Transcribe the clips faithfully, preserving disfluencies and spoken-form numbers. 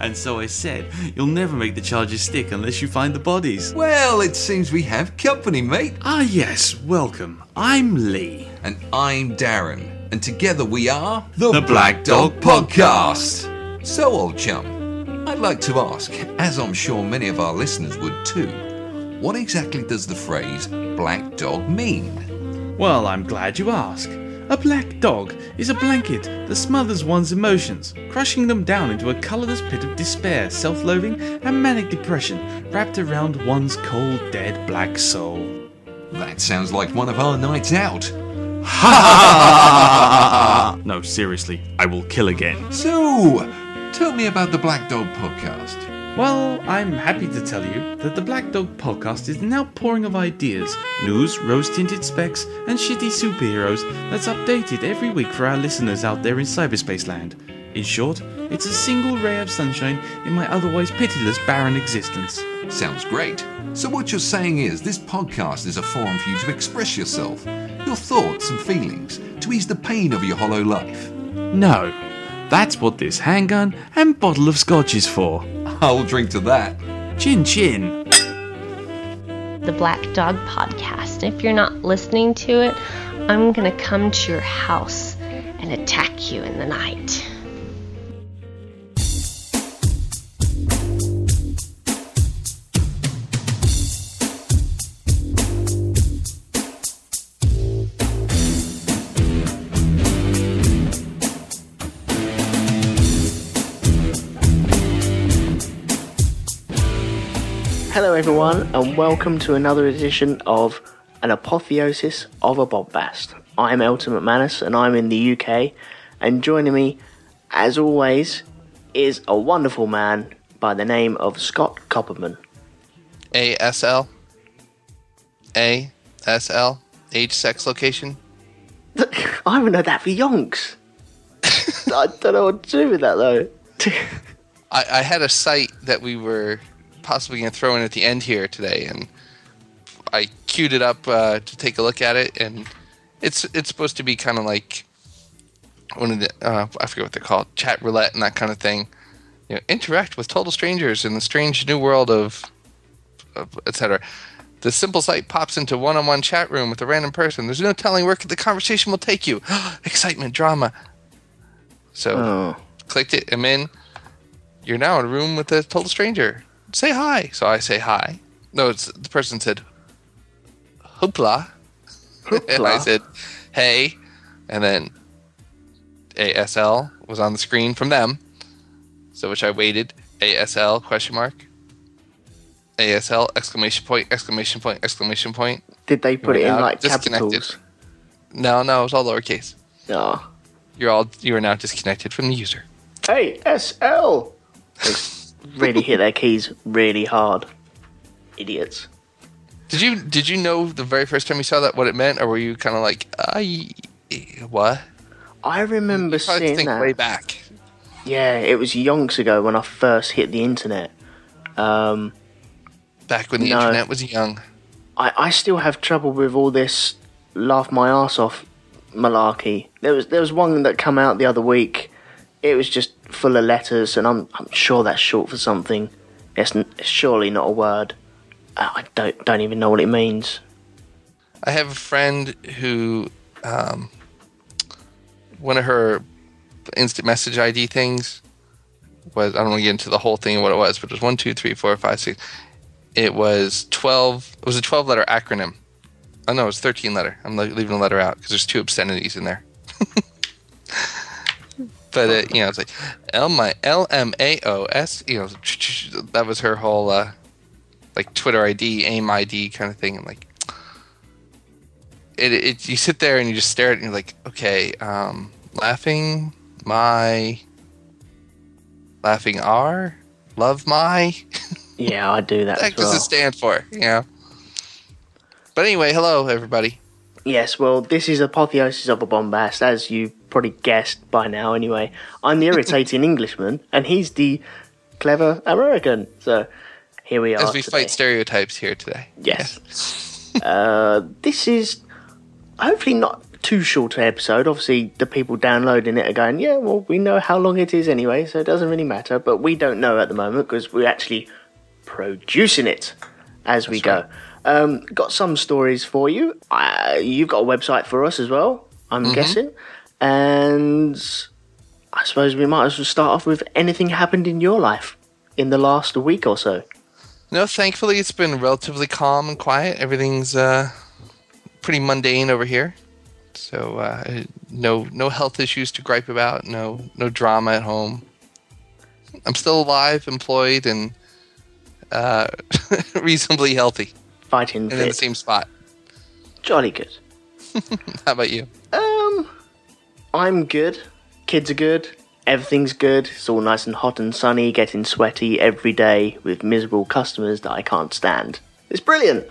And so I said, you'll never make the charges stick unless you find the bodies. Well, it seems we have company, mate. Ah, yes, welcome. I'm Lee. And I'm Darren. And together we are... The, the Black Dog, Dog Podcast. Podcast. So, old chum, I'd like to ask, as I'm sure many of our listeners would too, what exactly does the phrase black dog mean? Well, I'm glad you ask. A black dog is a blanket that smothers one's emotions, crushing them down into a colourless pit of despair, self-loathing and manic depression wrapped around one's cold, dead black soul. That sounds like one of our nights out. Ha ha! No, seriously, I will kill again. So, tell me about the Black Dog Podcast. Well, I'm happy to tell you that the Black Dog Podcast is an outpouring of ideas, news, rose-tinted specs, and shitty superheroes that's updated every week for our listeners out there in cyberspace land. In short, it's a single ray of sunshine in my otherwise pitiless, barren existence. Sounds great. So what you're saying is this podcast is a forum for you to express yourself, your thoughts and feelings, to ease the pain of your hollow life. No. That's what this handgun and bottle of scotch is for. I'll drink to that. Chin chin. The Black Dog Podcast. If you're not listening to it, I'm going to come to your house and attack you in the night. Hello everyone, and welcome to another edition of An Apotheosis of a Bombast. I'm Elton McManus, and I'm in the U K, and joining me, as always, is a wonderful man by the name of Scott Copperman. A S L. A S L. Age, sex, location. I haven't heard that for yonks. I don't know what to do with that, though. I, I had a site that we were... possibly going to throw in at the end here today, and I queued it up uh, to take a look at it, and it's it's supposed to be kind of like one of the uh, I forget what they're called, chat roulette and that kind of thing. You know, interact with total strangers in the strange new world of, of et cetera. The simple site pops into one-on-one chat room with a random person. There's no telling where the conversation will take you. Excitement, drama. So oh. Clicked it. I'm in. You're now in a room with a total stranger. Say hi. So I say hi. No, it's the person said, hoopla. Hoopla. And I said, hey. And then A S L was on the screen from them. So which I waited. A S L, question mark. A S L, exclamation point, exclamation point, exclamation point. Did they put it in like capitals? No, no, it was all lowercase. No. You're all, you are now disconnected from the user. A S L. Really hit their keys really hard. Idiots. Did you did you know the very first time you saw that what it meant, or were you kind of like, I what? I remember you seeing think that way back. Yeah, it was yonks ago when I first hit the internet. Um, back when the no, internet was young. I, I still have trouble with all this laugh my ass off malarkey. There was there was one that came out the other week. It was just full of letters, and I'm I'm sure that's short for something. It's n- surely not a word. I don't don't even know what it means. I have a friend who, um, one of her instant message I D things was, I don't want to get into the whole thing and what it was, but it was one, two, three, four, five, six. It was twelve. It was a twelve-letter acronym. Oh no, it was thirteen-letter. I'm leaving a letter out because there's two obscenities in there. But, uh, you know, it's like L M A O S, you know, that was her whole, uh, like, Twitter I D, AIM I D kind of thing. And, like, it, it, you sit there and you just stare at it and you're like, okay, um, laughing, my, laughing R, love my. Yeah, I do that as well. What the heck does it stand for, you know? But anyway, hello, everybody. Yes, well, this is Apotheosis of a Bombast, as you probably guessed by now anyway. I'm the irritating Englishman, and he's the clever American. So, here we are as we today. Fight stereotypes here today. Yes. Yeah. uh, this is hopefully not too short an episode. Obviously, the people downloading it are going, yeah, well, we know how long it is anyway, so it doesn't really matter. But we don't know at the moment because we're actually producing it as That's we go. Right. Um, got some stories for you. Uh, you've got a website for us as well, I'm mm-hmm. guessing. And I suppose we might as well start off with anything happened in your life in the last week or so. No, thankfully it's been relatively calm and quiet. Everything's uh, pretty mundane over here. So uh, no no health issues to gripe about, no no drama at home. I'm still alive, employed, and uh, reasonably healthy. Fighting and fit. In the same spot. Jolly good. How about you? Um, I'm good. Kids are good. Everything's good. It's all nice and hot and sunny, getting sweaty every day with miserable customers that I can't stand. It's brilliant.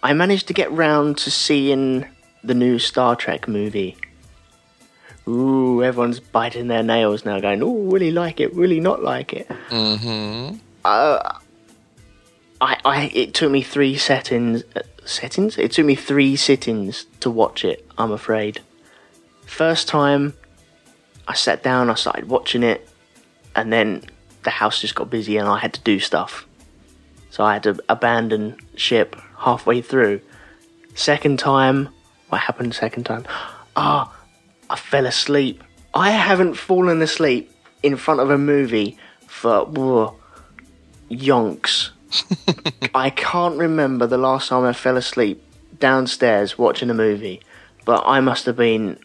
I managed to get round to seeing the new Star Trek movie. Ooh, everyone's biting their nails now going, oh, will he like it? Will he not like it? Mm-hmm. Uh, I, I, it took me three settings... Uh, settings? It took me three sittings to watch it, I'm afraid. First time, I sat down, I started watching it, and then the house just got busy and I had to do stuff. So I had to abandon ship halfway through. Second time... What happened second time? Ah, I fell asleep. I haven't fallen asleep in front of a movie for whoa, yonks. I can't remember the last time I fell asleep downstairs watching a movie, but I must have been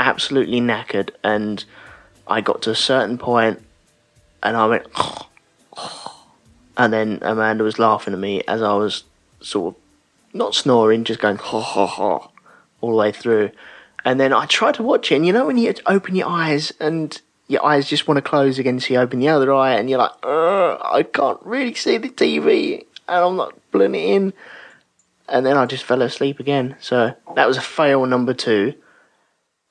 absolutely knackered, and I got to a certain point and I went oh, oh, and then Amanda was laughing at me as I was sort of not snoring, just going ha ha ha all the way through. And then I tried to watch it, and you know when you open your eyes and your eyes just want to close again, so you open the other eye and you're like, I can't really see the T V and I'm not pulling it in, and then I just fell asleep again. So that was a fail number two.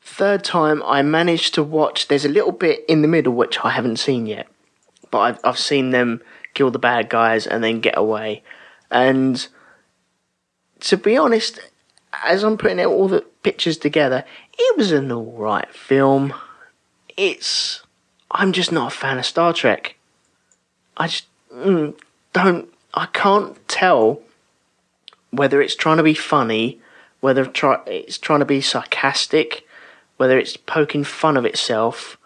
Third time I managed to watch, there's a little bit in the middle which I haven't seen yet, but I've, I've seen them kill the bad guys and then get away. And to be honest, as I'm putting out all the pictures together, it was an alright film. It's... I'm just not a fan of Star Trek. I just mm, don't... I can't tell whether it's trying to be funny, whether try, it's trying to be sarcastic, whether it's poking fun of itself,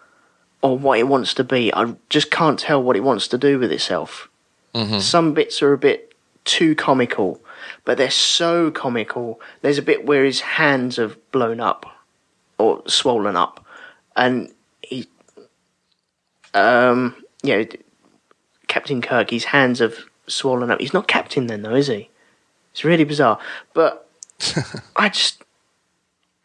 or what it wants to be. I just can't tell what it wants to do with itself. Mm-hmm. Some bits are a bit too comical, but they're so comical. There's a bit where his hands have blown up or swollen up, and he, um, you know, Captain Kirk, his hands have swollen up. He's not captain then, though, is he? It's really bizarre. But I just,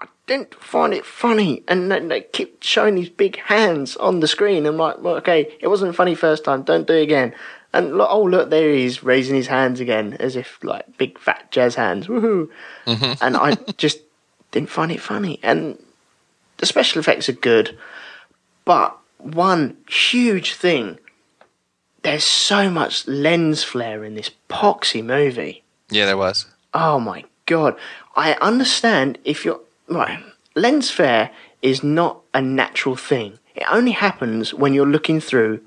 I didn't find it funny. And they kept showing these big hands on the screen. I'm like, well, okay, it wasn't funny first time. Don't do it again. And look, oh, look, there he is, raising his hands again, as if, like, big fat jazz hands. Woohoo. Mm-hmm. And I just didn't find it funny. And the special effects are good, but one huge thing, there's so much lens flare in this poxy movie. Yeah, there was. Oh my god. I understand if you're... Right, lens flare is not a natural thing. It only happens when you're looking through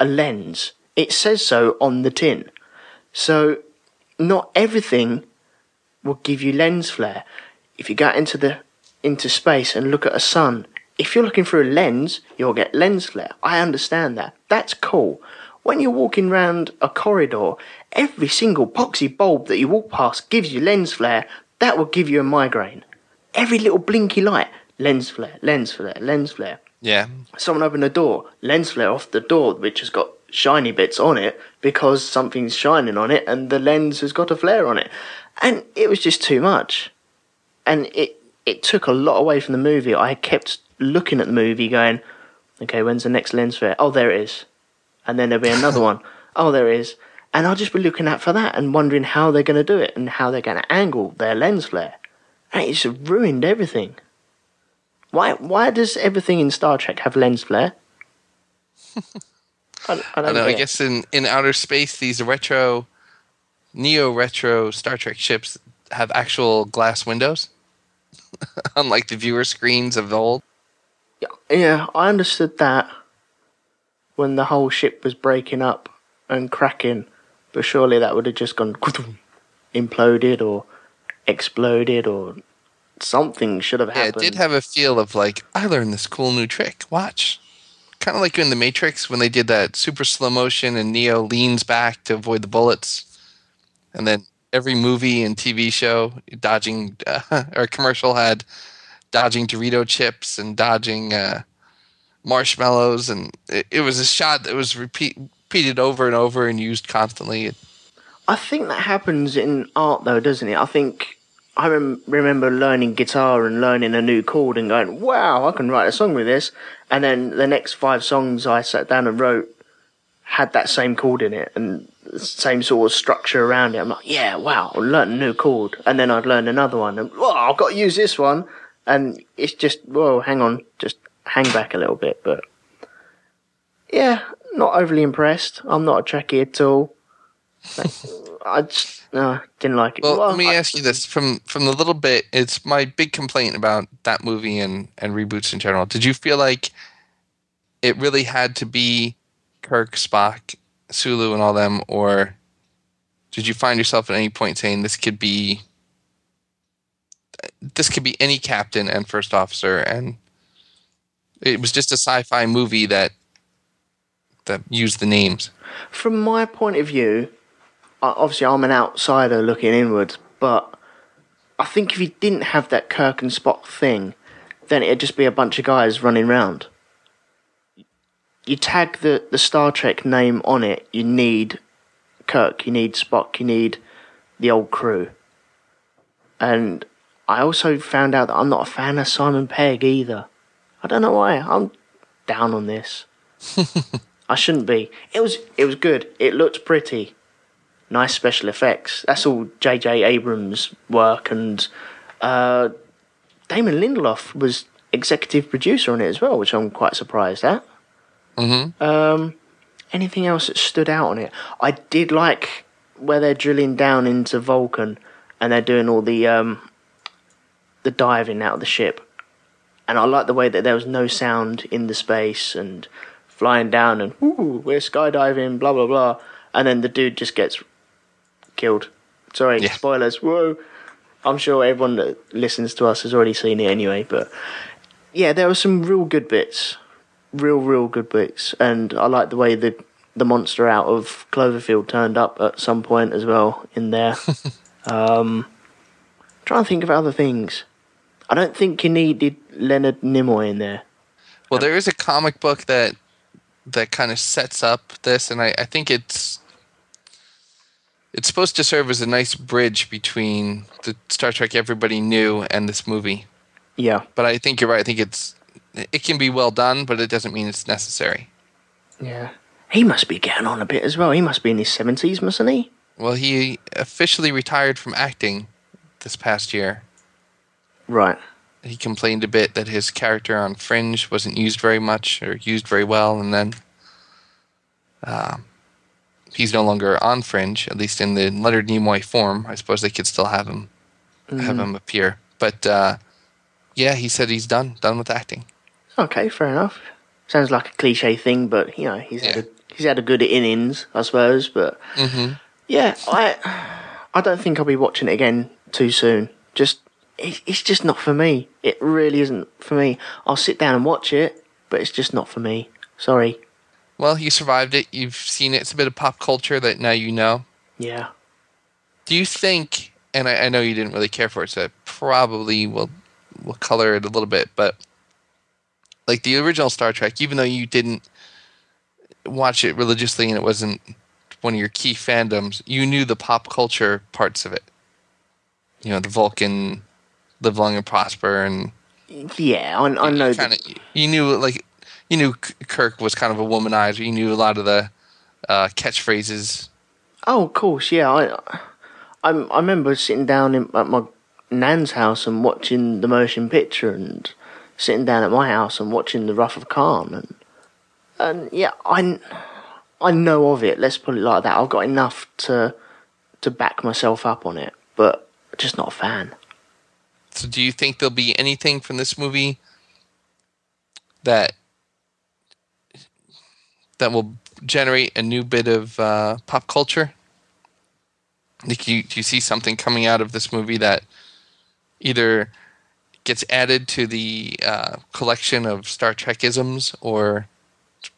a lens. It says so on the tin. So not everything will give you lens flare. If you go into the... into space and look at a sun, if you're looking through a lens, you'll get lens flare. I understand that. That's cool. When you're walking round a corridor, every single poxy bulb that you walk past gives you lens flare. That will give you a migraine. Every little blinky light, lens flare, lens flare, lens flare. Yeah. Someone opened a door, lens flare off the door, which has got shiny bits on it because something's shining on it and the lens has got a flare on it. And it was just too much. And it It took a lot away from the movie. I kept looking at the movie going, okay, when's the next lens flare? Oh, there it is. And then there'll be another one. Oh, there it is. And I'll just be looking out for that and wondering how they're going to do it and how they're going to angle their lens flare. And it's ruined everything. Why Why does everything in Star Trek have lens flare? I, I don't I know. I guess in, in outer space, these retro, neo-retro Star Trek ships have actual glass windows. unlike the viewer screens of old. Yeah, yeah, I understood that when the whole ship was breaking up and cracking, but surely that would have just gone imploded or exploded or something should have happened. Yeah, it did have a feel of like, I learned this cool new trick, watch. Kind of like in The Matrix when they did that super slow motion and Neo leans back to avoid the bullets. And then every movie and T V show, dodging uh, or commercial had dodging Dorito chips and dodging uh, marshmallows. And it, it was a shot that was repeat, repeated over and over and used constantly. I think that happens in art though, doesn't it? I think I rem- remember learning guitar and learning a new chord and going, wow, I can write a song with this. And then the next five songs I sat down and wrote had that same chord in it and the same sort of structure around it. I'm like, yeah, wow, I'll learn a new chord. And then I'd learn another one. And, whoa, I've got to use this one. And it's just, whoa, hang on, just hang back a little bit. But, yeah, not overly impressed. I'm not a Trekkie at all. Like, I just no, didn't like it. Well, well let me I, ask you this. From from the little bit, it's my big complaint about that movie and, and reboots in general. Did you feel like it really had to be Kirk, Spock, Sulu, and all them, or did you find yourself at any point saying this could be this could be any captain and first officer, and it was just a sci-fi movie that that used the names? From my point of view, obviously I'm an outsider looking inwards, but I think if you didn't have that Kirk and Spock thing, then it'd just be a bunch of guys running around. You tag the, the Star Trek name on it, you need Kirk, you need Spock, you need the old crew. And I also found out that I'm not a fan of Simon Pegg either. I don't know why. I'm down on this. I shouldn't be. It was it was good. It looked pretty. Nice special effects. That's all J J. Abrams' work, and uh, Damon Lindelof was executive producer on it as well, which I'm quite surprised at. Mm-hmm. Um, anything else that stood out on it? I did like where they're drilling down into Vulcan and they're doing all the um, the diving out of the ship. And I like the way that there was no sound in the space and flying down and, ooh, we're skydiving, blah, blah, blah. And then the dude just gets killed. Sorry, yeah. Spoilers. Whoa. I'm sure everyone that listens to us has already seen it anyway. But, yeah, there were some real good bits. Real, real good bits. And I like the way the, the monster out of Cloverfield turned up at some point as well in there. um, trying to think of other things. I don't think you needed Leonard Nimoy in there. Well, um, there is a comic book that that kind of sets up this, and I, I think it's it's supposed to serve as a nice bridge between the Star Trek everybody knew and this movie. Yeah. But I think you're right. I think it's it can be well done, but it doesn't mean it's necessary. Yeah. He must be getting on a bit as well. He must be in his seventies, mustn't he? Well, he officially retired from acting this past year. Right. He complained a bit that his character on Fringe wasn't used very much or used very well, and then uh, he's no longer on Fringe, at least in the Leonard Nimoy form. I suppose they could still have him mm. have him appear. But, uh, yeah, he said he's done, done with acting. Okay, fair enough. Sounds like a cliche thing, but, you know, he's, yeah. had, a, he's had a good innings, I suppose. But, mm-hmm. yeah, I, I don't think I'll be watching it again too soon. Just... It's just not for me. It really isn't for me. I'll sit down and watch it, but it's just not for me. Sorry. Well, you survived it. You've seen it. It's a bit of pop culture that now you know. Yeah. Do you think, and I, I know you didn't really care for it, so I probably will will color it a little bit, but like the original Star Trek, even though you didn't watch it religiously and it wasn't one of your key fandoms, you knew the pop culture parts of it. You know, the Vulcan... Live long and prosper, and yeah, I, I know. Kinda, you knew, like, you knew Kirk was kind of a womanizer. You knew a lot of the uh, catchphrases. Oh, of course, yeah. I, I, I remember sitting down in, at my nan's house and watching the motion picture, and sitting down at my house and watching the Wrath of Khan, and and yeah, I, I know of it. Let's put it like that. I've got enough to to back myself up on it, but just not a fan. So do you think there'll be anything from this movie that that will generate a new bit of uh, pop culture? Like, do you, do you see something coming out of this movie that either gets added to the uh, collection of Star Trek-isms or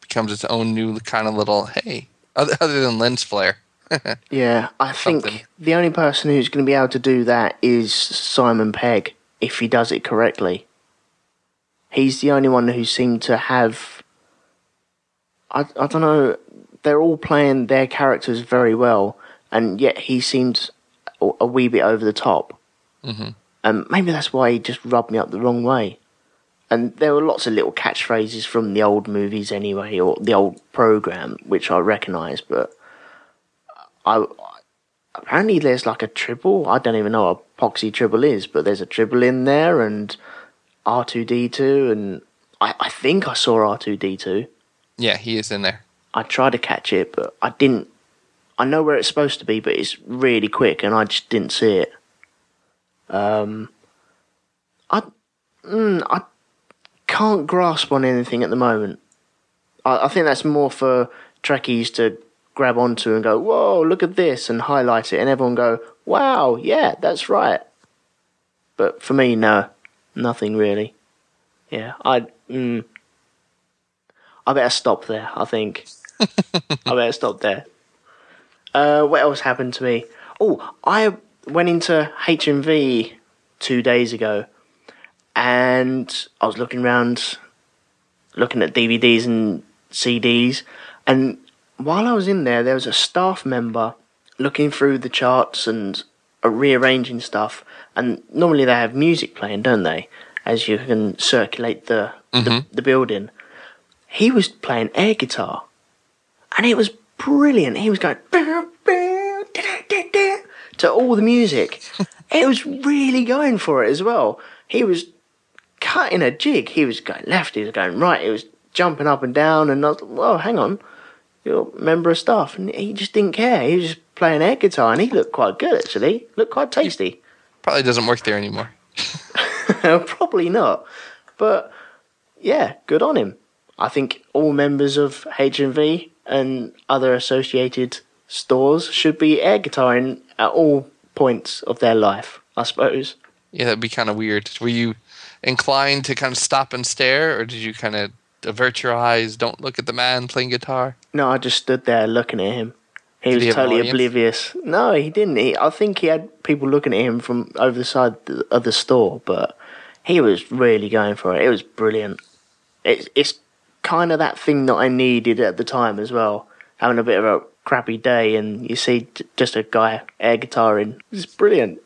becomes its own new kind of little, hey, other, other than lens flare? Yeah, I think something. The only person who's going to be able to do that is Simon Pegg, if he does it correctly. He's the only one who seemed to have... I, I don't know, they're all playing their characters very well, and yet he seemed a wee bit over the top. Mm-hmm. Um, maybe that's why he just rubbed me up the wrong way. And there were lots of little catchphrases from the old movies anyway, or the old program, which I recognise, but... I, apparently there's like a triple. I don't even know what a poxy triple is, but there's a triple in there and R two D two, and I, I think I saw R two D two. Yeah, he is in there. I tried to catch it, but I didn't. I know where it's supposed to be, but it's really quick, and I just didn't see it. Um, I, mm, I can't grasp on anything at the moment. I, I think that's more for Trekkies to grab onto and go, whoa, look at this, and highlight it, and everyone go, wow, yeah, that's right. But for me, no, nothing really. Yeah, I mm, I better stop there, I think. I better stop there. Uh, what else happened to me? Oh, I went into H M V two days ago, and I was looking around, looking at D V Ds and C Ds, and while I was in there, there was a staff member looking through the charts and uh, rearranging stuff. And normally they have music playing, don't they? As you can circulate the, mm-hmm. the the building. He was playing air guitar. And it was brilliant. He was going... Bah, bah, da, da, da, to all the music. It was really going for it as well. He was cutting a jig. He was going left, he was going right. He was jumping up and down. And I was like, whoa, hang on. Your member of staff, and he just didn't care. He was just playing air guitar, and he looked quite good, actually. Looked quite tasty. Probably doesn't work there anymore. Probably not. But, yeah, good on him. I think all members of H M V and other associated stores should be air guitaring at all points of their life, I suppose. Yeah, that'd be kind of weird. Were you inclined to kind of stop and stare, or did you kind of avert your eyes, don't look at the man playing guitar? No, I just stood there looking at him. He Did was he totally oblivious. No, he didn't. He, I think he had people looking at him from over the side of the store, but he was really going for it. It was brilliant. It's, it's kind of that thing that I needed at the time as well. Having a bit of a crappy day and you see t- just a guy air guitaring. It's brilliant.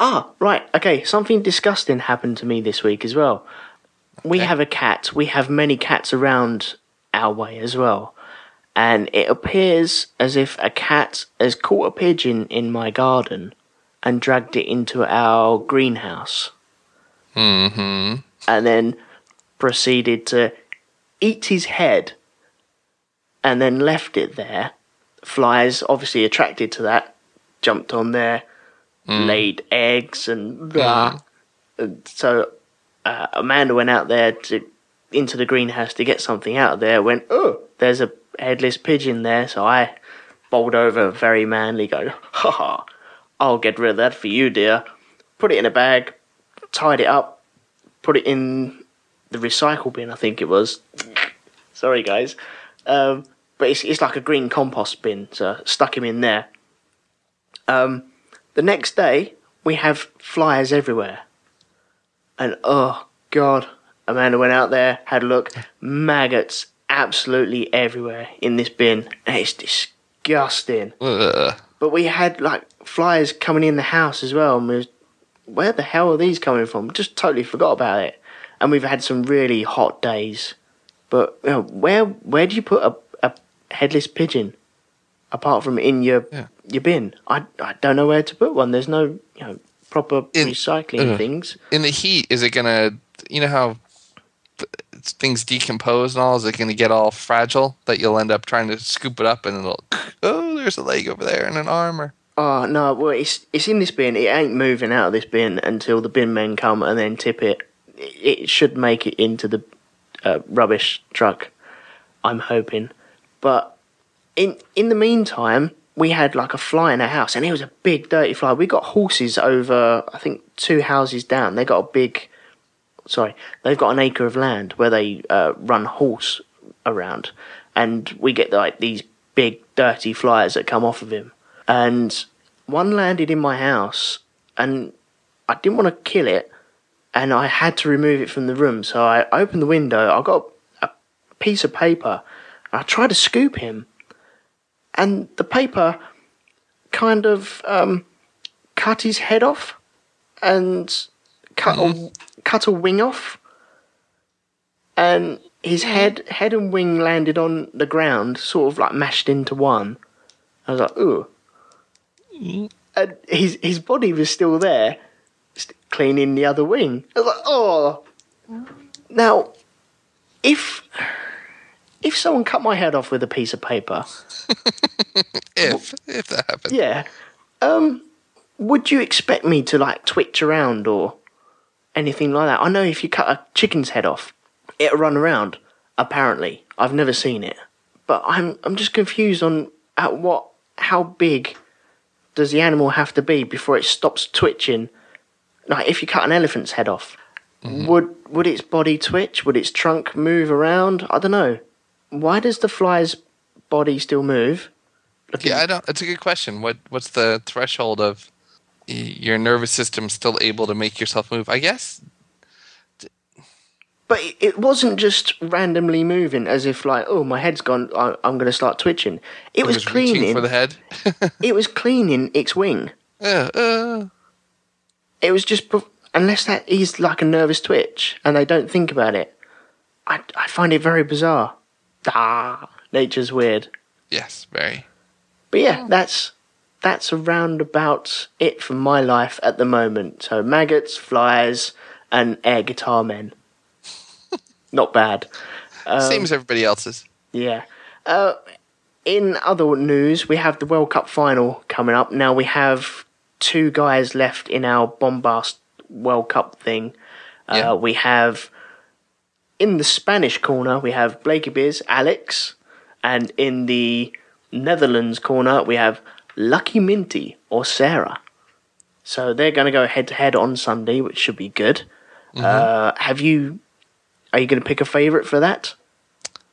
Ah, right. Okay, something disgusting happened to me this week as well. We have a cat. We have many cats around our way as well. And it appears as if a cat has caught a pigeon in my garden and dragged it into our greenhouse. Mm-hmm. And then proceeded to eat his head and then left it there. Flies, obviously attracted to that, jumped on there, mm. laid eggs and blah. Mm. And so... Uh, Amanda went out there to into the greenhouse to get something out of there, went, oh, there's a headless pigeon there. So I bowled over very manly, go, ha ha, I'll get rid of that for you, dear. Put it in a bag, tied it up, put it in the recycle bin, I think it was. Sorry, guys. Um, but it's, it's like a green compost bin, so stuck him in there. Um, the next day, we have flies everywhere. And, oh, God, Amanda went out there, had a look. Maggots absolutely everywhere in this bin. And it's disgusting. Ugh. But we had, like, flies coming in the house as well. And we was, where the hell are these coming from? Just totally forgot about it. And we've had some really hot days. But you know, where where do you put a, a headless pigeon apart from in your yeah. your bin? I, I don't know where to put one. There's no, you know... proper in, recycling uh, things. In the heat, is it going to, you know how things decompose and all, is it going to get all fragile that you'll end up trying to scoop it up and it'll, oh, there's a leg over there and an arm, or Oh, no, well, it's it's in this bin. It ain't moving out of this bin until the bin men come and then tip it. It should make it into the uh, rubbish truck, I'm hoping. But in in the meantime, we had like a fly in our house, and it was a big, dirty fly. We got horses over, I think, two houses down. They got a big... Sorry, they've got an acre of land where they uh, run horse around. And we get like these big, dirty flies that come off of him. And one landed in my house, and I didn't want to kill it, and I had to remove it from the room. So I opened the window, I got a piece of paper, and I tried to scoop him. And the paper kind of um, cut his head off and cut, mm-hmm. a, cut a wing off. And his head, head and wing landed on the ground, sort of like mashed into one. I was like, ooh. And his his body was still there, st- cleaning the other wing. I was like, oh. Now, if if someone cut my head off with a piece of paper, if well, if that happened, yeah, um, would you expect me to like twitch around or anything like that? I know if you cut a chicken's head off, it'll run around. Apparently, I've never seen it, but I'm I'm just confused on at what how big. Does the animal have to be before it stops twitching? Like, if you cut an elephant's head off, mm-hmm. would would its body twitch? Would its trunk move around? I don't know. Why does the fly's body still move? Looking- yeah, I don't. It's a good question. What what's the threshold of your nervous system still able to make yourself move? I guess. But it wasn't just randomly moving, as if like, oh, my head's gone. I'm going to start twitching. It, it was, was cleaning reaching for the head. It was cleaning its wing. Uh, uh. It was just unless that is like a nervous twitch, and they don't think about it. I I find it very bizarre. Ah, nature's weird. Yes, very. But yeah, that's that's around about it for my life at the moment. So maggots, flies, and air guitar men. Not bad. Um, Same as everybody else's. Yeah. Uh, in other news, we have the World Cup final coming up. Now we have two guys left in our Bombast World Cup thing. Uh, yeah. We have, in the Spanish corner, we have Blakey Biz, Alex. And in the Netherlands corner, we have Lucky Minty or Sarah. So they're going to go head-to-head on Sunday, which should be good. Mm-hmm. Uh, have you... Are you going to pick a favorite for that?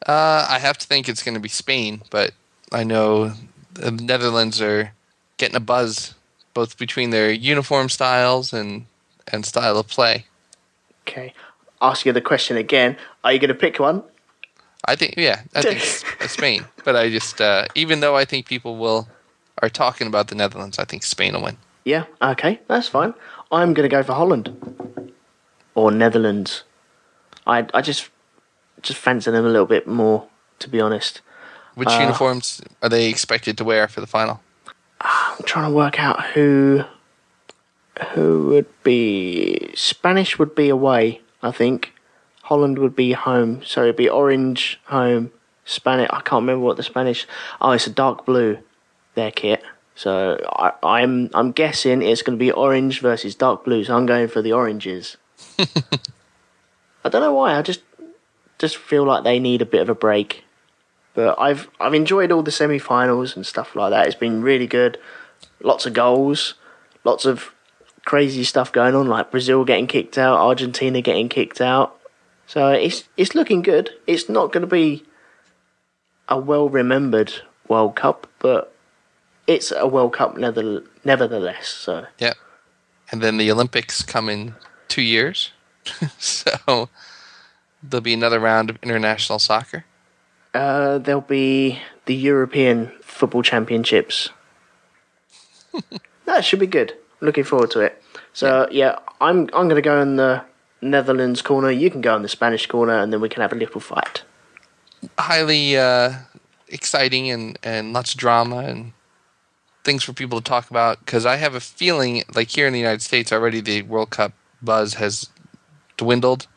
Uh, I have to think it's going to be Spain, but I know the Netherlands are getting a buzz, both between their uniform styles and, and style of play. Okay. Ask you the question again. Are you going to pick one? I think, yeah, I think Spain. But I just, uh, even though I think people will are talking about the Netherlands, I think Spain will win. Yeah, okay, that's fine. I'm going to go for Holland or Netherlands. I I just just fancy them a little bit more, to be honest. Which uh, uniforms are they expected to wear for the final? I'm trying to work out who who would be. Spanish would be away, I think. Holland would be home, so it'd be orange home. Spanish. I can't remember what the Spanish. Oh, it's a dark blue, their kit. So I, I'm I'm guessing it's going to be orange versus dark blue. So I'm going for the oranges. I don't know why. I just just feel like they need a bit of a break. But I've I've enjoyed all the semi-finals and stuff like that. It's been really good. Lots of goals, lots of crazy stuff going on, like Brazil getting kicked out, Argentina getting kicked out. So it's it's looking good. It's not going to be a well-remembered World Cup, but it's a World Cup nether- nevertheless. So yeah, and then the Olympics come in two years. So there'll be another round of international soccer. Uh, there'll be the European Football Championships. That should be good. Looking forward to it. So yeah, yeah I'm I'm going to go in the Netherlands corner. You can go in the Spanish corner, and then we can have a little fight. Highly uh, exciting and, and lots of drama and things for people to talk about. Because I have a feeling, like here in the United States already, the World Cup buzz has dwindled,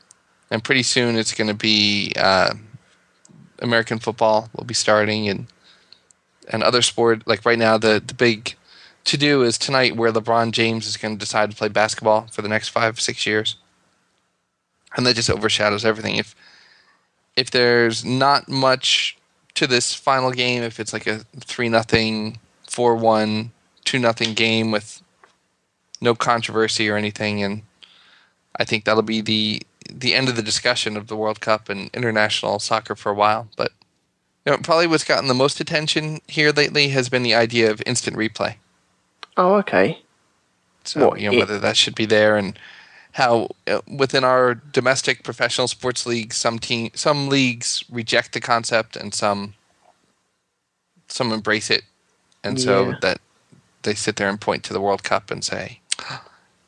and pretty soon it's going to be uh, American football will be starting, and and other sport. Like right now, the the big to do is tonight where LeBron James is going to decide to play basketball for the next five, six years. And that just overshadows everything. If if there's not much to this final game, if it's like a three nothing, four one, two nothing game with no controversy or anything, and I think that'll be the the end of the discussion of the World Cup and international soccer for a while. But you know, probably what's gotten the most attention here lately has been the idea of instant replay. Oh, okay. So well, you know it- whether that should be there, and how uh, within our domestic professional sports leagues, some team, some leagues reject the concept, and some some embrace it, and yeah. so that they sit there and point to the World Cup and say,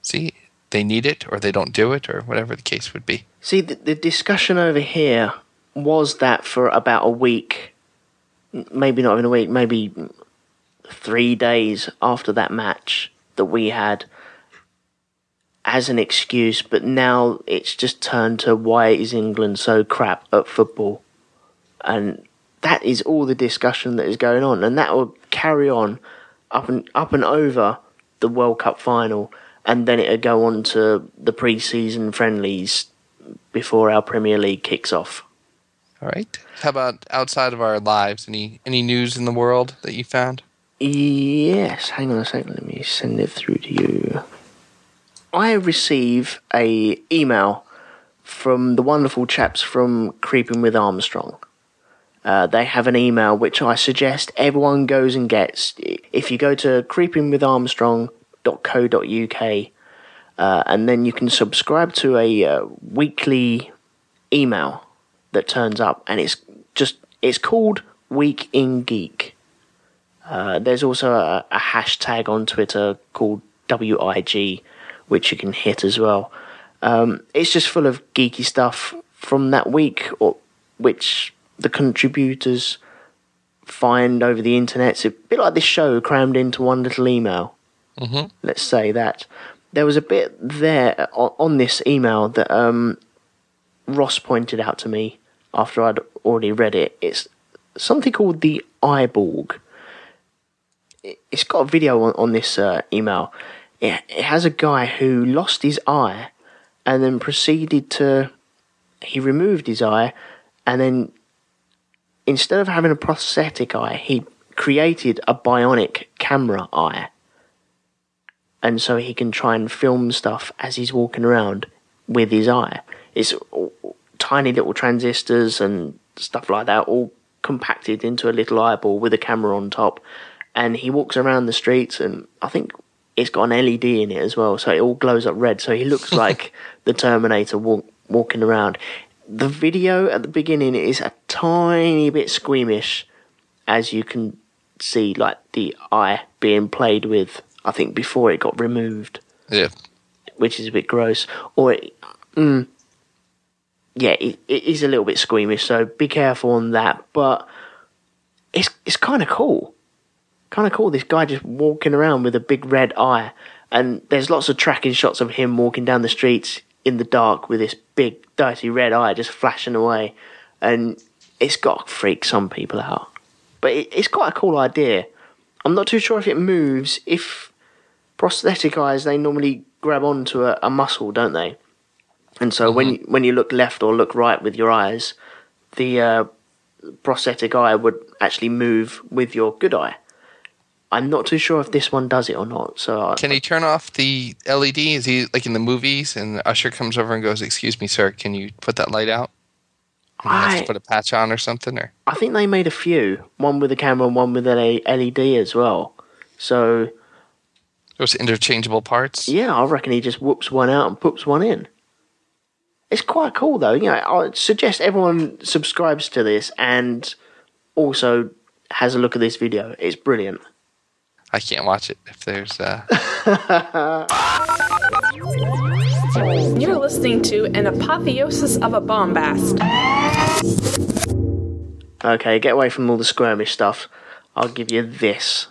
"See, they need it, or they don't do it, or whatever the case would be." See, the, the discussion over here was that for about a week, maybe not even a week, maybe three days after that match that we had, as an excuse, but now it's just turned to why is England so crap at football? And that is all the discussion that is going on, and that will carry on up and up and over the World Cup final, and then it'll go on to the pre-season friendlies before our Premier League kicks off. All right. How about outside of our lives? Any any news in the world that you found? Yes. Hang on a second. Let me send it through to you. I receive a email from the wonderful chaps from Creeping with Armstrong. Uh, they have an email which I suggest everyone goes and gets. If you go to creeping with armstrong dot co dot uk, uh, and then you can subscribe to a uh, weekly email that turns up, and it's just it's called Week in Geek. Uh, there's also a, a hashtag on Twitter called W I G, which you can hit as well. Um, it's just full of geeky stuff from that week, or which the contributors find over the internet. It's a bit like this show crammed into one little email. Mm-hmm. Let's say that. There was a bit there on this email that um, Ross pointed out to me after I'd already read it. It's something called the Eyeborg. It's got a video on, on this uh, email. It has a guy who lost his eye and then proceeded to... He removed his eye, and then instead of having a prosthetic eye, he created a bionic camera eye. And so he can try and film stuff as he's walking around with his eye. It's tiny little transistors and stuff like that, all compacted into a little eyeball with a camera on top. And he walks around the streets, and I think... it's got an L E D in it as well, so it all glows up red. So he looks like the Terminator walk, walking around. The video at the beginning is a tiny bit squeamish, as you can see, like the eye being played with, I think, before it got removed. Yeah. Which is a bit gross. Or, it, mm, yeah, it, it is a little bit squeamish, so be careful on that. But it's it's kind of cool. Kind of cool, this guy just walking around with a big red eye, and there's lots of tracking shots of him walking down the streets in the dark with this big, dirty red eye just flashing away, and it's got to freak some people out. But it, it's quite a cool idea. I'm not too sure if it moves. If prosthetic eyes, they normally grab onto a, a muscle, don't they? And so mm-hmm. when, you, when you look left or look right with your eyes, the uh, prosthetic eye would actually move with your good eye. I'm not too sure if this one does it or not. So can he turn off the L E D? Is he like in the movies and the usher comes over and goes, "Excuse me, sir, can you put that light out?" And I, he has to put a patch on or something? Or I think they made a few. One with a camera and one with an L E D as well. So those interchangeable parts? Yeah, I reckon he just whoops one out and puts one in. It's quite cool though. You know, I suggest everyone subscribes to this and also has a look at this video. It's brilliant. I can't watch it if there's... Uh... You're listening to An Apotheosis of a Bombast. Okay, get away from all the squirmish stuff. I'll give you this.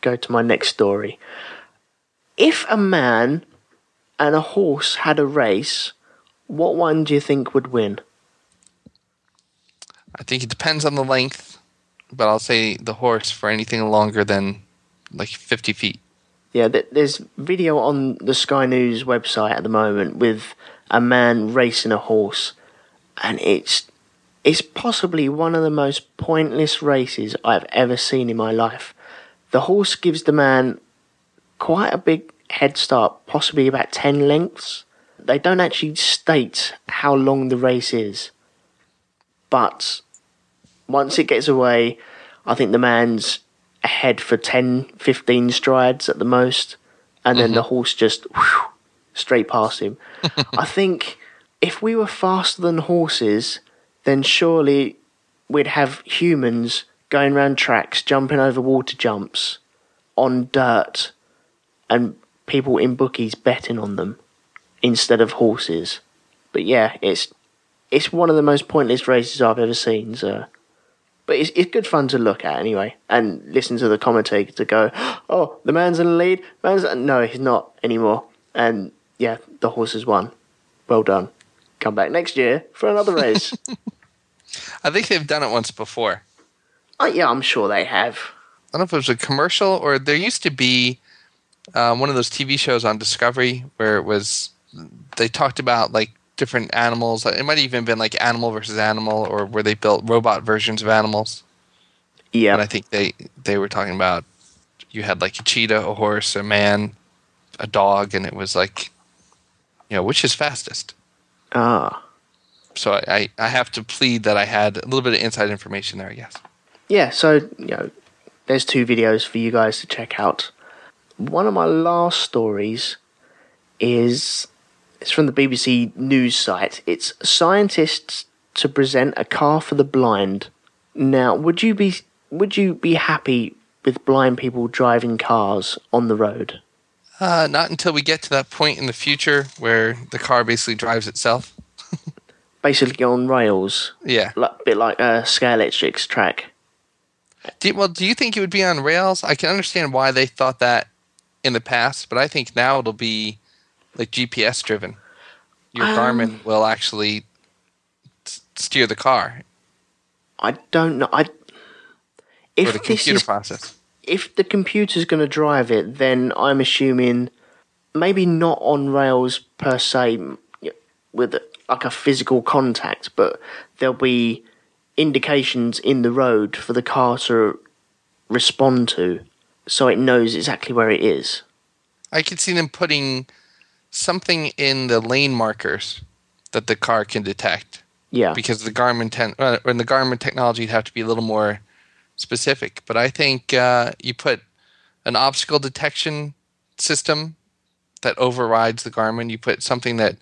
Go to my next story. If a man and a horse had a race, what one do you think would win? I think it depends on the length. But I'll say the horse for anything longer than like fifty feet. Yeah, there's video on the Sky News website at the moment with a man racing a horse, and it's it's possibly one of the most pointless races I've ever seen in my life. The horse gives the man quite a big head start, possibly about ten lengths. They don't actually state how long the race is, but once it gets away, I think the man's ahead for ten, fifteen strides at the most, and then mm-hmm. the horse just whew, straight past him. I think if we were faster than horses, then surely we'd have humans going around tracks, jumping over water jumps on dirt, and people in bookies betting on them instead of horses. But yeah, it's it's one of the most pointless races I've ever seen, so... But it's, it's good fun to look at anyway, and listen to the commentator to go, oh, the man's in the lead. Man's no, he's not anymore. And yeah, the horse has won. Well done. Come back next year for another race. I think they've done it once before. Oh, yeah, I'm sure they have. I don't know if it was a commercial, or there used to be uh, one of those T V shows on Discovery where it was they talked about like different animals. It might have even been like Animal versus Animal, or where they built robot versions of animals. Yeah. And I think they, they were talking about you had like a cheetah, a horse, a man, a dog, and it was like, you know, which is fastest? Ah. So I, I have to plead that I had a little bit of inside information there, I guess. Yeah, so, you know, there's two videos for you guys to check out. One of my last stories is... It's from the B B C News site. It's scientists to present a car for the blind. Now, would you be would you be happy with blind people driving cars on the road? Uh, not until we get to that point in the future where the car basically drives itself. Basically on rails. Yeah. A like, bit like a Scalextric's track. Do, well, do you think it would be on rails? I can understand why they thought that in the past, but I think now it'll be... like G P S driven. Your um, Garmin will actually s- steer the car. I don't know. I if or the computer is, process. If the computer's going to drive it, then I'm assuming maybe not on rails per se with like a physical contact, but there'll be indications in the road for the car to respond to so it knows exactly where it is. I could see them putting... something in the lane markers that the car can detect. Yeah. Because the Garmin ten, uh, in the Garmin technology, you'd have to be a little more specific. But I think uh, you put an obstacle detection system that overrides the Garmin. You put something that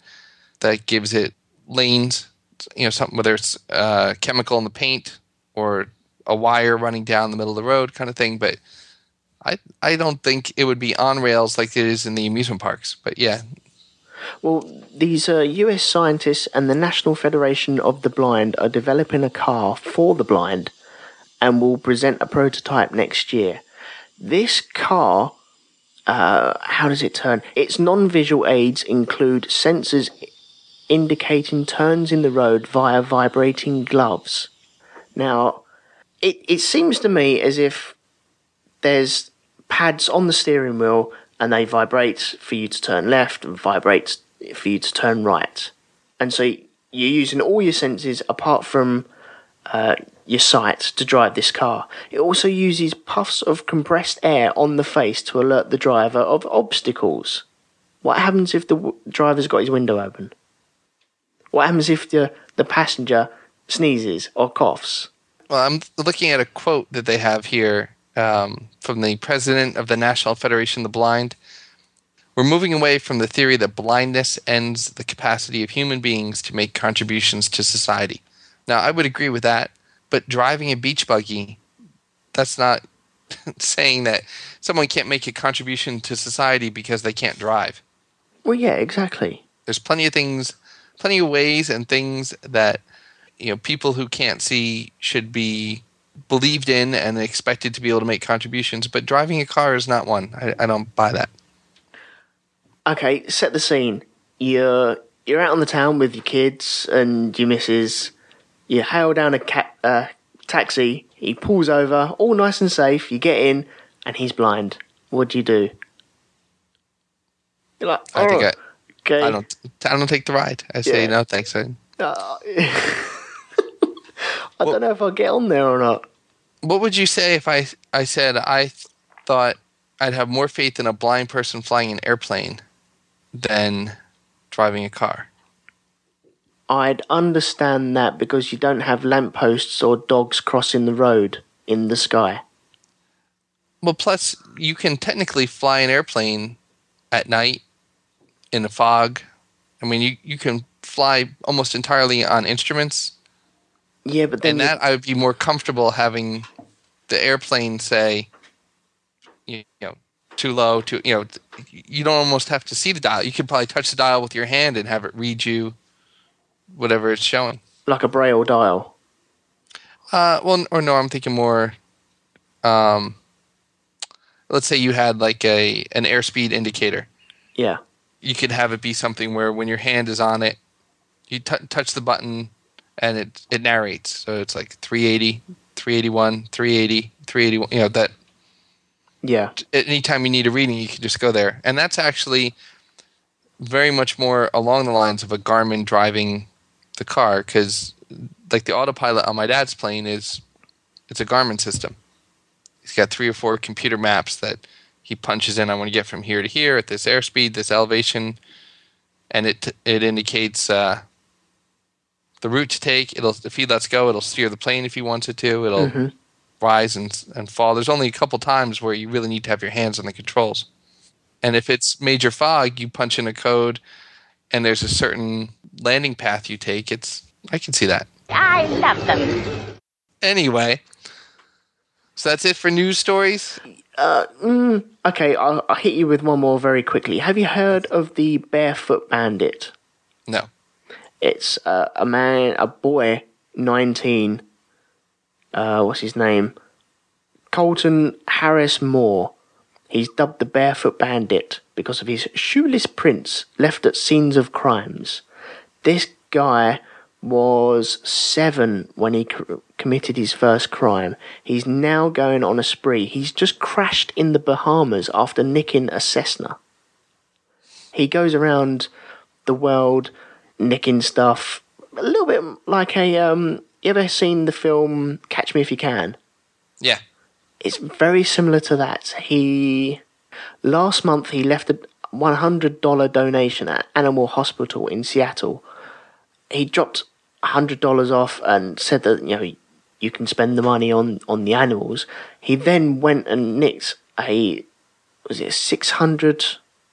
that gives it lanes. You know, something whether it's uh, chemical in the paint or a wire running down the middle of the road, kind of thing. But I I don't think it would be on rails like it is in the amusement parks, but yeah. Well, these uh, U S scientists and the National Federation of the Blind are developing a car for the blind and will present a prototype next year. This car, uh, how does it turn? Its non-visual aids include sensors indicating turns in the road via vibrating gloves. Now, it, it seems to me as if there's pads on the steering wheel and they vibrate for you to turn left and vibrate for you to turn right. And so you're using all your senses apart from uh, your sight to drive this car. It also uses puffs of compressed air on the face to alert the driver of obstacles. What happens if the w- driver's got his window open? What happens if the, the passenger sneezes or coughs? Well, I'm looking at a quote that they have here. Um, from the president of the National Federation of the Blind. We're moving away from the theory that blindness ends the capacity of human beings to make contributions to society. Now, I would agree with that, but driving a beach buggy, that's not saying that someone can't make a contribution to society because they can't drive. Well, yeah, exactly. There's plenty of things, plenty of ways and things that, you know, people who can't see should be believed in and expected to be able to make contributions, but driving a car is not one. I, I don't buy that. Okay, set the scene. You're you're out on the town with your kids and your missus. You hail down a ca- uh, taxi. He pulls over, all nice and safe. You get in, and he's blind. What do you do? You're like, oh, I think I, okay. I don't. I don't take the ride. I say yeah. no, thanks. I, uh, I well, don't know if I'll get on there or not. What would you say if I I said I th- thought I'd have more faith in a blind person flying an airplane than driving a car? I'd understand that because you don't have lampposts or dogs crossing the road in the sky. Well, plus you can technically fly an airplane at night in the fog. I mean, you, you can fly almost entirely on instruments. Yeah, but then and that I would be more comfortable having the airplane say, you know, too low, too, you know, you don't almost have to see the dial. You could probably touch the dial with your hand and have it read you whatever it's showing. Like a braille dial. Uh, well, or no, I'm thinking more. Um, let's say you had like a an airspeed indicator. Yeah. You could have it be something where when your hand is on it, you t- touch the button. And it, it narrates, so it's like three eighty, three eighty-one, three eighty, three eighty-one, you know, that... Yeah. Anytime you need a reading, you can just go there. And that's actually very much more along the lines of a Garmin driving the car, because, like, the autopilot on my dad's plane is, it's a Garmin system. He's got three or four computer maps that he punches in. I want to get from here to here at this airspeed, this elevation, and it it indicates... Uh, the route to take, it'll if he lets go, it'll steer the plane if he wants it to. It'll mm-hmm. rise and and fall. There's only a couple times where you really need to have your hands on the controls. And if it's major fog, you punch in a code, and there's a certain landing path you take. It's I can see that. I love them. Anyway, so that's it for news stories. Uh, mm, okay, I'll, I'll hit you with one more very quickly. Have you heard of the Barefoot Bandit? No. It's uh, a man, a boy, nineteen. Uh, what's his name? Colton Harris Moore. He's dubbed the Barefoot Bandit because of his shoeless prints left at scenes of crimes. This guy was seven when he c- committed his first crime. He's now going on a spree. He's just crashed in the Bahamas after nicking a Cessna. He goes around the world nicking stuff, a little bit like a, um, you ever seen the film Catch Me If You Can? Yeah. It's very similar to that. He, last month he left a one hundred dollars donation at Animal Hospital in Seattle. He dropped one hundred dollars off and said that, you know, you can spend the money on, on the animals. He then went and nicked a, was it a six hundred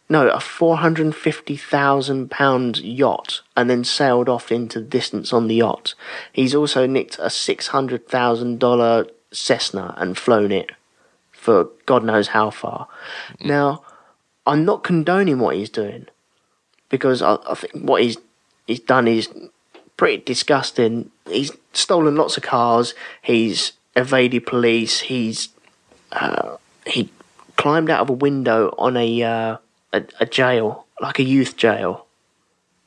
No, a four hundred fifty thousand pound yacht and then sailed off into distance on the yacht. He's also nicked a six hundred thousand dollars Cessna and flown it for God knows how far. Mm. Now, I'm not condoning what he's doing because I, I think what he's he's done is pretty disgusting. He's stolen lots of cars. He's evaded police. He's uh, he climbed out of a window on a... Uh, A, a jail, like a youth jail,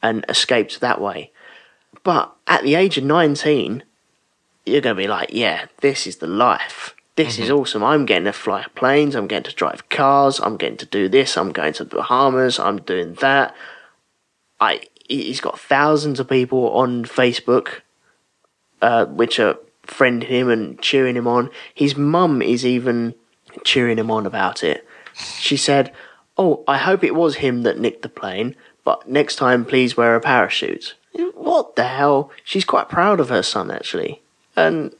and escaped that way. But at the age of nineteen, you're going to be like, yeah, this is the life. This mm-hmm. is awesome. I'm getting to fly planes. I'm getting to drive cars. I'm getting to do this. I'm going to the Bahamas. I'm doing that. I He's got thousands of people on Facebook, uh, which are friending him and cheering him on. His mum is even cheering him on about it. She said... Oh, I hope it was him that nicked the plane, but next time please wear a parachute. What the hell? She's quite proud of her son, actually. And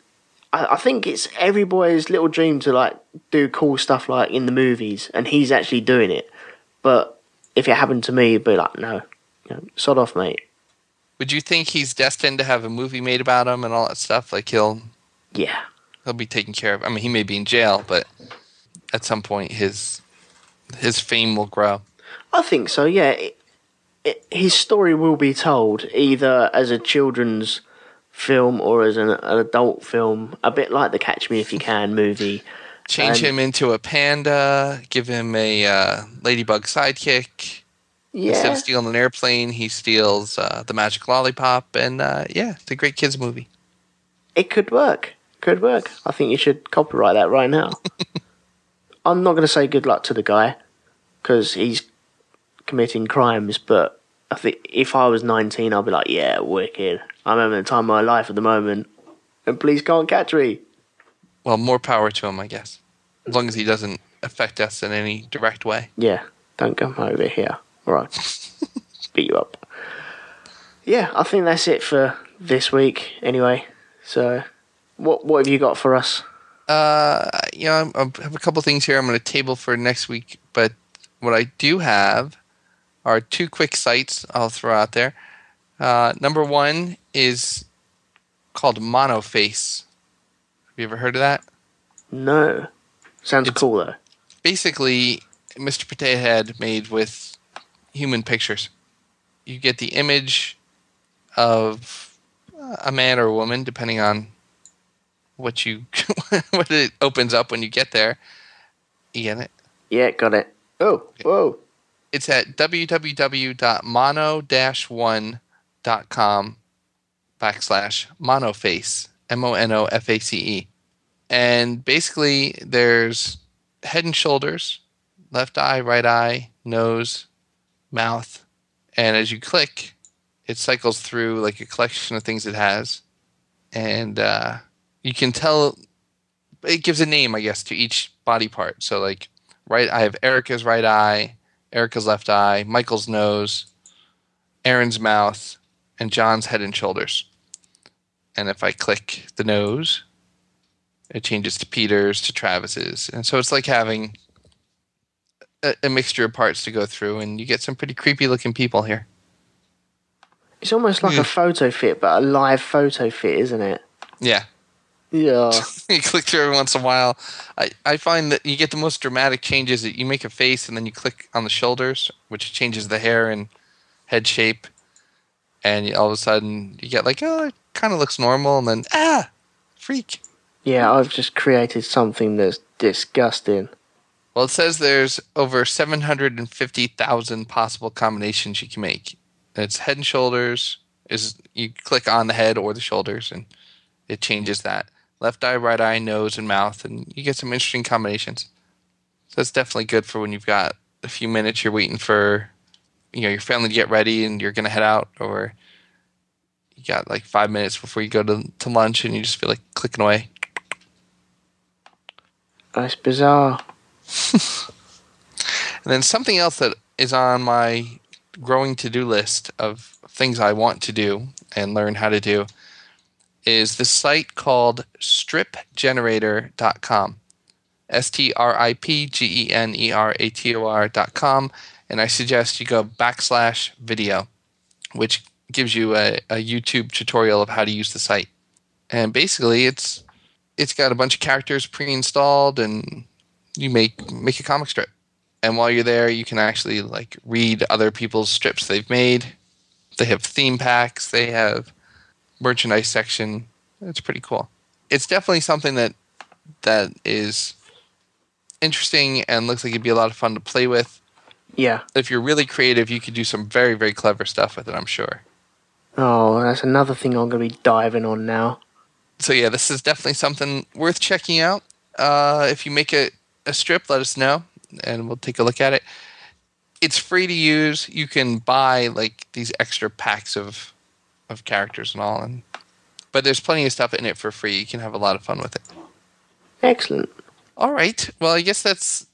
I, I think it's every boy's little dream to, like, do cool stuff like in the movies, and he's actually doing it. But if it happened to me, it'd be like, no, you know, sod off, mate. Would you think he's destined to have a movie made about him and all that stuff? Like, he'll... Yeah. He'll be taken care of. I mean, he may be in jail, but at some point his... his fame will grow. I think so, yeah. It, it, his story will be told either as a children's film or as an, an adult film, a bit like the Catch Me If You Can movie. Change and, him into a panda, give him a uh, ladybug sidekick. Yeah. Instead of stealing an airplane, he steals uh, the magic lollipop. And uh, yeah, it's a great kids movie. It could work. Could work. I think you should copyright that right now. I'm not going to say good luck to the guy because he's committing crimes, but I think if I was nineteen, I'd be like, yeah, wicked. I'm having the time of my life at the moment, and police can't catch me. Well, more power to him, I guess. As long as he doesn't affect us in any direct way. Yeah, don't come over here. All right. Beat you up. Yeah, I think that's it for this week anyway. So what what have you got for us? Uh, you know, I have a couple things here I'm going to table for next week, but what I do have are two quick sites I'll throw out there. Uh, number one is called Monoface. Have you ever heard of that? No. Sounds it's cool, though. Basically, Mister Potato Head made with human pictures. You get the image of a man or a woman, depending on what you what it opens up when you get there. You get it? Yeah, got it. Oh, whoa. It's at www.mono-one.com backslash monoface, M O N O F A C E. And basically there's head and shoulders, left eye, right eye, nose, mouth. And as you click, it cycles through like a collection of things it has. And uh, you can tell – it gives a name, I guess, to each body part. So like right, I have Erica's right eye, Erica's left eye, Michael's nose, Aaron's mouth, and John's head and shoulders. And if I click the nose, it changes to Peter's, to Travis's. And so it's like having – a mixture of parts to go through, and you get some pretty creepy looking people here. It's almost like mm. a photo fit, but a live photo fit, isn't it? Yeah. Yeah. You click through every once in a while. I, I find that you get the most dramatic changes that you make a face and then you click on the shoulders, which changes the hair and head shape. And all of a sudden you get like, oh, it kind of looks normal. And then, ah, freak. Yeah. I've just created something that's disgusting. Well, it says there's over seven hundred fifty thousand possible combinations you can make. And it's head and shoulders. Is you click on the head or the shoulders, and it changes that. Left eye, right eye, nose, and mouth, and you get some interesting combinations. So that's definitely good for when you've got a few minutes you're waiting for, you know, your family to get ready and you're going to head out, or you got like five minutes before you go to, to lunch and you just feel like clicking away. That's bizarre. And then something else that is on my growing to-do list of things I want to do and learn how to do is this site called strip generator dot com. S T R I P G E N E R A T O R dot com. And I suggest you go backslash video, which gives you a, a YouTube tutorial of how to use the site. And basically it's it's got a bunch of characters pre-installed, and you make make a comic strip. And while you're there, you can actually like read other people's strips they've made. They have theme packs. They have merchandise section. It's pretty cool. It's definitely something that that is interesting and looks like it'd be a lot of fun to play with. Yeah. If you're really creative, you could do some very, very clever stuff with it, I'm sure. Oh, that's another thing I'm going to be diving on now. So yeah, this is definitely something worth checking out. Uh, if you make a a strip, let us know and we'll take a look at it. It's free to use. You can buy like these extra packs of of characters and all, and but there's plenty of stuff in it for free. You can have a lot of fun with it. Excellent. All right. Well, I guess that's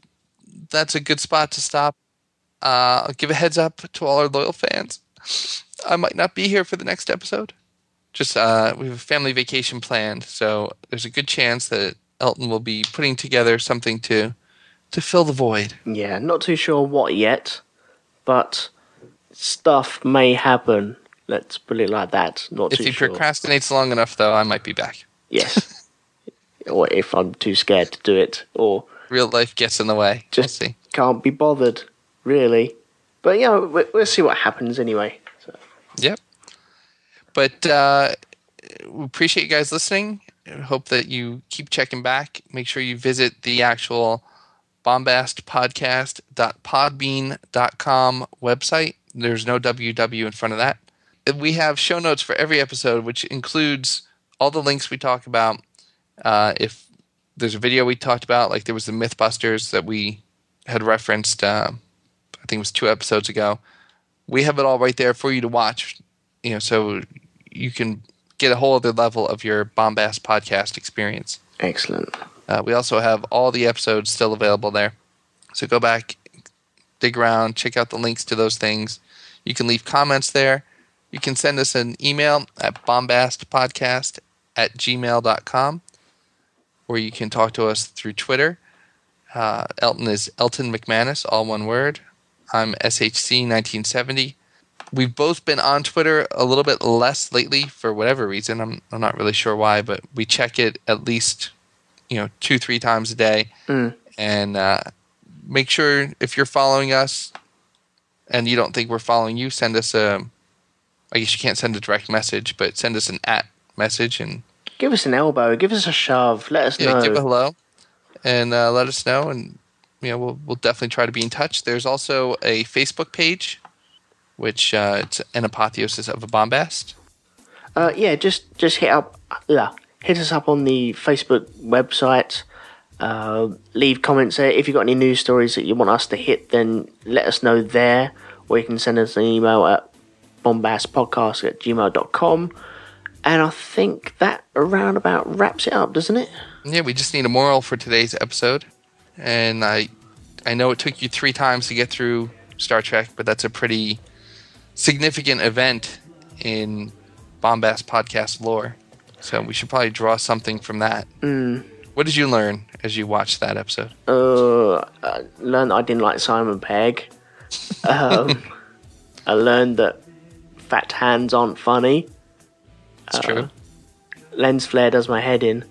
that's a good spot to stop. Uh, I'll give a heads up to all our loyal fans. I might not be here for the next episode. Just uh, we have a family vacation planned, so there's a good chance that Elton will be putting together something to to fill the void. Yeah, not too sure what yet, but stuff may happen. Let's put it like that. Not too sure. If he procrastinates long enough, though, I might be back. Yes. Or if I'm too scared to do it, or real life gets in the way. Just we'll see. Can't be bothered, really. But yeah, you know, we'll see what happens anyway. So. Yep. But uh, we appreciate you guys listening. Hope that you keep checking back. Make sure you visit the actual bombast podcast dot podbean dot com website. There's no W W in front of that. We have show notes for every episode, which includes all the links we talk about. Uh, if there's a video we talked about. Like there was the Mythbusters that we had referenced, um, I think it was two episodes ago. We have it all right there for you to watch, you know, so you can get a whole other level of your Bombast podcast experience. Excellent. Uh, we also have all the episodes still available there. So go back, dig around, check out the links to those things. You can leave comments there. You can send us an email at bombastpodcast at gmail dot com, or you can talk to us through Twitter. Uh, Elton is Elton McManus, all one word. I'm S H C nineteen seventy. We've both been on Twitter a little bit less lately for whatever reason. I'm I'm not really sure why, but we check it at least, you know, two, three times a day. Mm. And uh, make sure if you're following us and you don't think we're following you, send us a, I guess you can't send a direct message, but send us an at message. And give us an elbow. Give us a shove. Let us yeah, know. Give a hello and uh, let us know. And, you know, we'll, we'll definitely try to be in touch. There's also a Facebook page, which uh, it's An Apotheosis of a Bombast. Uh, yeah, just just hit up, yeah, hit us up on the Facebook website. Uh, leave comments there. If you've got any news stories that you want us to hit, then let us know there. Or you can send us an email at bombastpodcast at gmail dot com. And I think that around about wraps it up, doesn't it? Yeah, we just need a moral for today's episode. And I, I know it took you three times to get through Star Trek, but that's a pretty significant event in Bombast podcast lore. So we should probably draw something from that. Mm. What did you learn as you watched that episode? Uh, I learned I didn't like Simon Pegg. Um, I learned that fat hands aren't funny. That's uh, true. Lens flare does my head in.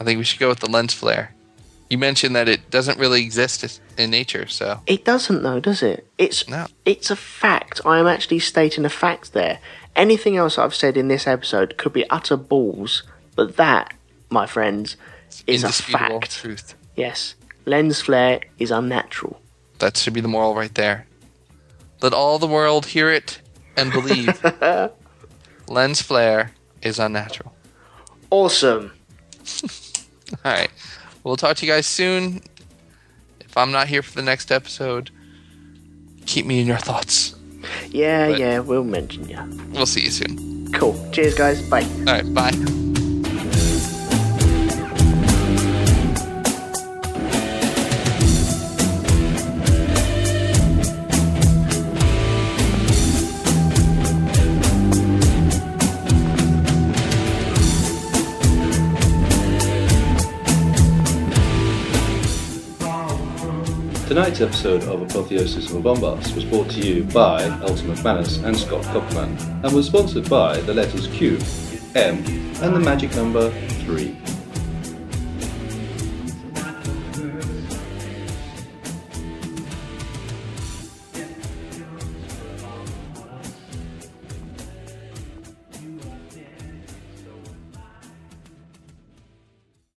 I think we should go with the lens flare. You mentioned that it doesn't really exist in nature, so... It doesn't, though, does it? It's no. It's a fact. I am actually stating a fact there. Anything else I've said in this episode could be utter balls, but that, my friends, is a fact. Truth. Yes. Lens flare is unnatural. That should be the moral right there. Let all the world hear it and believe. Lens flare is unnatural. Awesome. All right. We'll talk to you guys soon. If I'm not here for the next episode, keep me in your thoughts. Yeah, but yeah, we'll mention you. We'll see you soon. Cool. Cheers, guys. Bye. All right, bye. Tonight's episode of Apotheosis of a Bombast was brought to you by Elton McManus and Scott Copperman, and was sponsored by the letters Q, M, and the magic number three.